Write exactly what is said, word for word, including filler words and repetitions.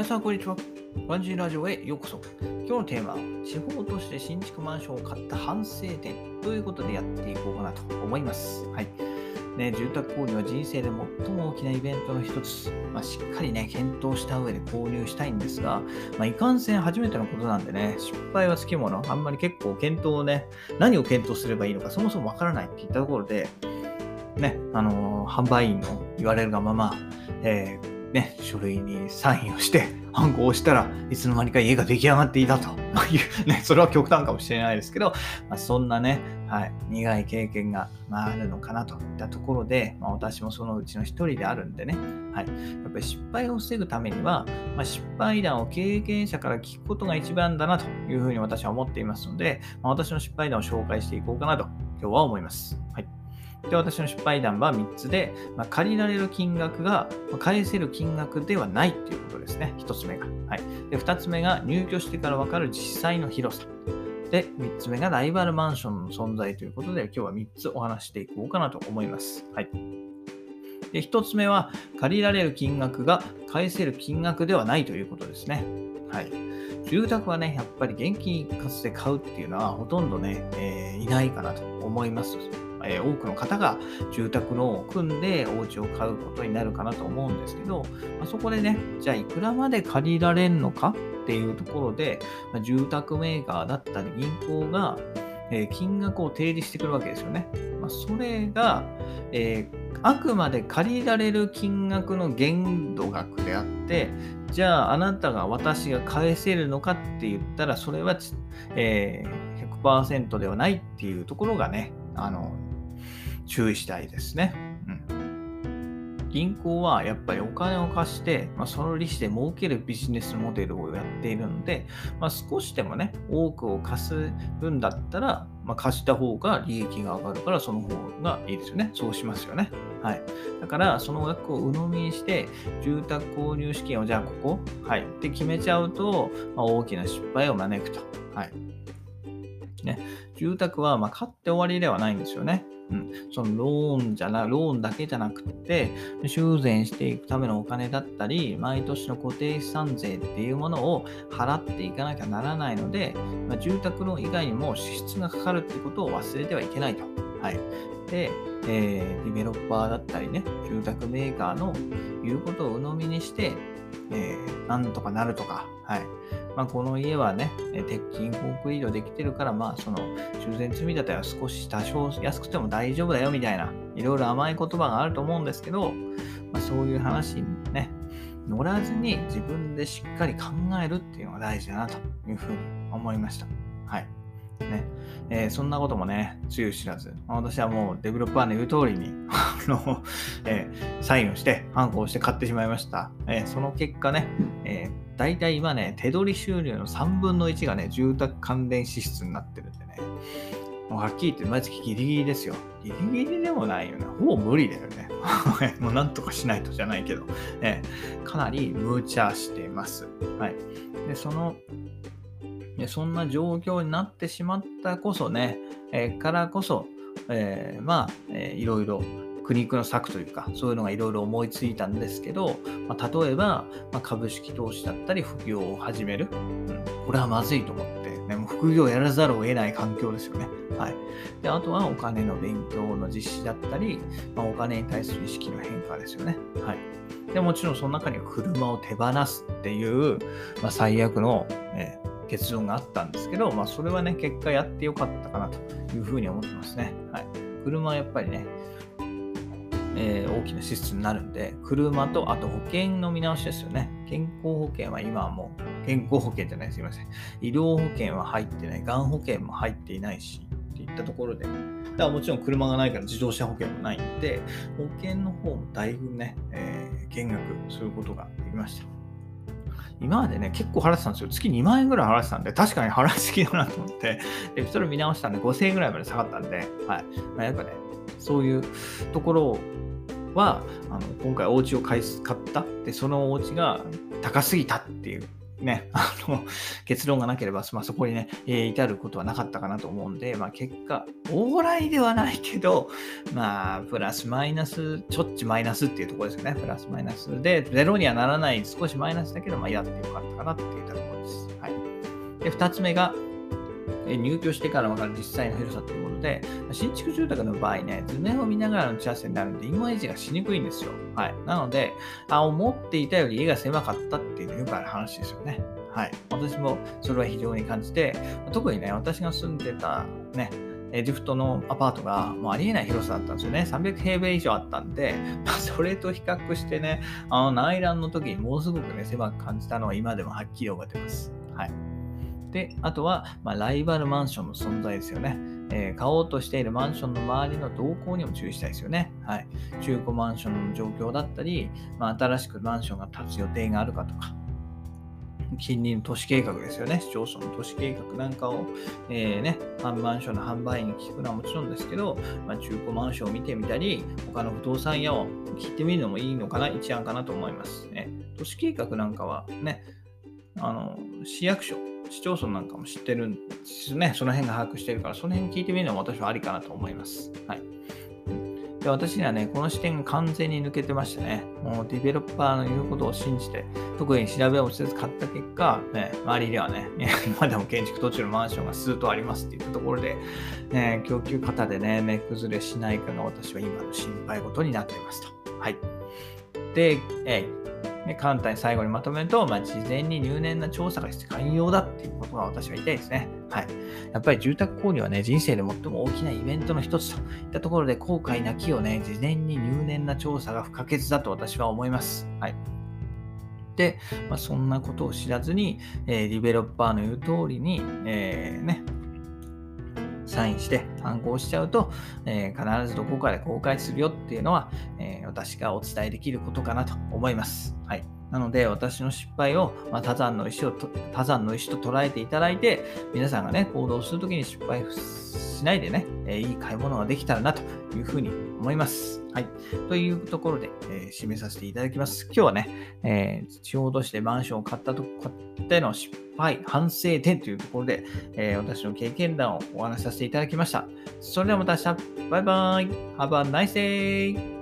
皆さんこんにちは。ワンジーラジオへようこそ。今日のテーマは地方都市で新築マンションを買った反省点ということでやっていこうかなと思います。はいね、住宅購入は人生で最も大きなイベントの一つ、まあ、しっかりね検討した上で購入したいんですが、まあ、いかんせん初めてのことなんでね、失敗はつきもの。あんまり結構検討をね、何を検討すればいいのかそもそもわからないっていったところでね、あのー、販売員の言われるがまま、えーね、書類にサインをしてハンコを押したらいつの間にか家が出来上がっていたという、ね、それは極端かもしれないですけど、まあ、そんなね、はい、苦い経験があるのかなといったところで、まあ、私もそのうちの一人であるんでね、はい、やっぱり失敗を防ぐためには、まあ、失敗談を経験者から聞くことが一番だなというふうに私は思っていますので、まあ、私の失敗談を紹介していこうかなと今日は思います。はい、で、私の失敗談はみっつで、まあ、借りられる金額が返せる金額ではないということですね。ひとつめが、はい、でふたつめが入居してから分かる実際の広さで、みっつめがライバルマンションの存在ということで、今日はみっつお話していこうかなと思います。はい、でひとつめは借りられる金額が返せる金額ではないということですね。はい、住宅はねやっぱり現金一括で買うっていうのはほとんどね、えー、いないかなと思います。多くの方が住宅ローンを組んでお家を買うことになるかなと思うんですけど、そこでね、じゃあいくらまで借りられるのかっていうところで、住宅メーカーだったり銀行が金額を提示してくるわけですよね。それが、えー、あくまで借りられる金額の限度額であって、じゃああなたが私が返せるのかって言ったら、それは、えー、ひゃくパーセント ではないっていうところがね、あの注意したいですね。うん、銀行はやっぱりお金を貸して、まあ、その利子で儲けるビジネスモデルをやっているので、まあ、少しでもね多くを貸す分だったら、まあ、貸した方が利益が上がるからその方がいいですよね。そうしますよね。はい、だからその額を鵜呑みにして住宅購入資金をじゃあここ、はい、って決めちゃうと、まあ、大きな失敗を招くと。はいね、住宅はまあ買って終わりではないんですよね。うん、そのローンじゃな、ローンだけじゃなくて、修繕していくためのお金だったり、毎年の固定資産税っていうものを払っていかなきゃならないので、まあ、住宅ローン以外にも支出がかかるってことを忘れてはいけないと。はい、で、えー、ディベロッパーだったりね、住宅メーカーの言うことを鵜呑みにして、えー、なんとかなるとか、はい、まあ、この家はね鉄筋コンクリートできてるから、まあその修繕積み立ては少し多少安くても大丈夫だよみたいな、いろいろ甘い言葉があると思うんですけど、まあ、そういう話にね乗らずに自分でしっかり考えるっていうのが大事だなというふうに思いました。はいねえー、そんなこともねつゆ知らず、私はもうデベロッパーの言う通りにあの、えー、サインをしてハンコをして買ってしまいました。えー、その結果ね、えー、だいたい今ね手取り収入のさんぶんのいちがね住宅関連支出になってるんでね、もうはっきり言って毎月ギリギリですよ。ギリギリでもないよね、ほぼ無理だよねもうなんとかしないとじゃないけど、えー、かなり無茶してます。はい、でそのでそんな状況になってしまったこそね、えー、からこそ、えー、まあ、えー、いろいろ苦肉の策というか、そういうのがいろいろ思いついたんですけど、まあ、例えば、まあ、株式投資だったり副業を始める、うん、これはまずいと思って、ね、もう副業をやらざるを得ない環境ですよね。はい、であとはお金の勉強の実施だったり、まあ、お金に対する意識の変化ですよね。はい、でもちろんその中には車を手放すっていう、まあ、最悪の、えー結論があったんですけど、まあ、それはね結果やってよかったかなというふうに思ってますね。はい、車はやっぱりね、えー、大きな支出になるんで、車とあと保険の見直しですよね。健康保険は今はもう健康保険じゃないすいません医療保険は入ってない、がん保険も入っていないしっていったところで、だからもちろん車がないから自動車保険もないんで、保険の方もだいぶね、えー、減額することができました。今までね結構払ってたんですよ。月にまんえんぐらい払ってたんで、確かに払いすぎだなと思って、でそれ見直したんでごせんえんぐらいまで下がったんで、はい、まあ、やっぱねそういうところはあの今回お家を買い買ったで、そのお家が高すぎたっていうね、あの結論がなければ、まあ、そこにね、えー、至ることはなかったかなと思うんで、まあ、結果往来ではないけど、まあ、プラスマイナスちょっちマイナスっていうところですよね。プラスマイナスでゼロにはならない、少しマイナスだけど、まあ、やってよかったかなっていうところです、はい、でふたつめが入居してから分かる実際の広さというもので、新築住宅の場合ね、図面を見ながらの地合わせになるので、イメージがしにくいんですよ。はい。なので、あ、思っていたより家が狭かったっていうのよくある話ですよね。はい。私もそれは非常に感じて、特にね、私が住んでたね、エジプトのアパートがもうありえない広さだったんですよね。さんびゃくへいべい以上あったんで、まあ、それと比較してね、あの内覧の時にものすごくね、狭く感じたのは今でもはっきり覚えてます。はい。で、あとは、まあ、ライバルマンションの存在ですよね、えー。買おうとしているマンションの周りの動向にも注意したいですよね。はい、中古マンションの状況だったり、まあ、新しくマンションが建つ予定があるかとか、近隣の都市計画ですよね。市町村の都市計画なんかを、えーね、マンションの販売員に聞くのはもちろんですけど、まあ、中古マンションを見てみたり、他の不動産屋を聞いてみるのもいいのかな、一案かなと思います、ね。都市計画なんかはね、あの市役所、市町村なんかも知ってるんですね。その辺が把握してるから、その辺聞いてみるのも私はありかなと思います。はい。で、私にはね、この視点が完全に抜けてましたね。もうディベロッパーの言うことを信じて、特に調べをせず買った結果、ね、周りではね、今でも建築途中のマンションが数棟ありますっていったところで、ね、供給過多でね、目崩れしないかが私は今の心配事になっていますと。はい。で、えーね、簡単に最後にまとめると、まあ、事前に入念な調査が必要だっていうことが私は言いたいですね。はい。やっぱり住宅購入はね、人生で最も大きなイベントの一つといったところで、後悔なきをね、事前に入念な調査が不可欠だと私は思います。はい。で、まあ、そんなことを知らずに、えー、ディベロッパーの言う通りに、えー、ね、サインして反抗しちゃうと、えー、必ずどこかで後悔するよっていうのは、えー、私がお伝えできることかなと思います。はい。なので、私の失敗を、まあ、多山の石をと、多山の石と捉えていただいて、皆さんがね、行動するときに失敗しないでね、えー、いい買い物ができたらなというふうに思います。はい。というところで、えー、締めさせていただきます。今日はね、えー、地方都市でマンションを買ったとこでの失敗、はい、反省点というところで、えー、私の経験談をお話しさせていただきました。それではまた明日。バイバイ。Have a nice day.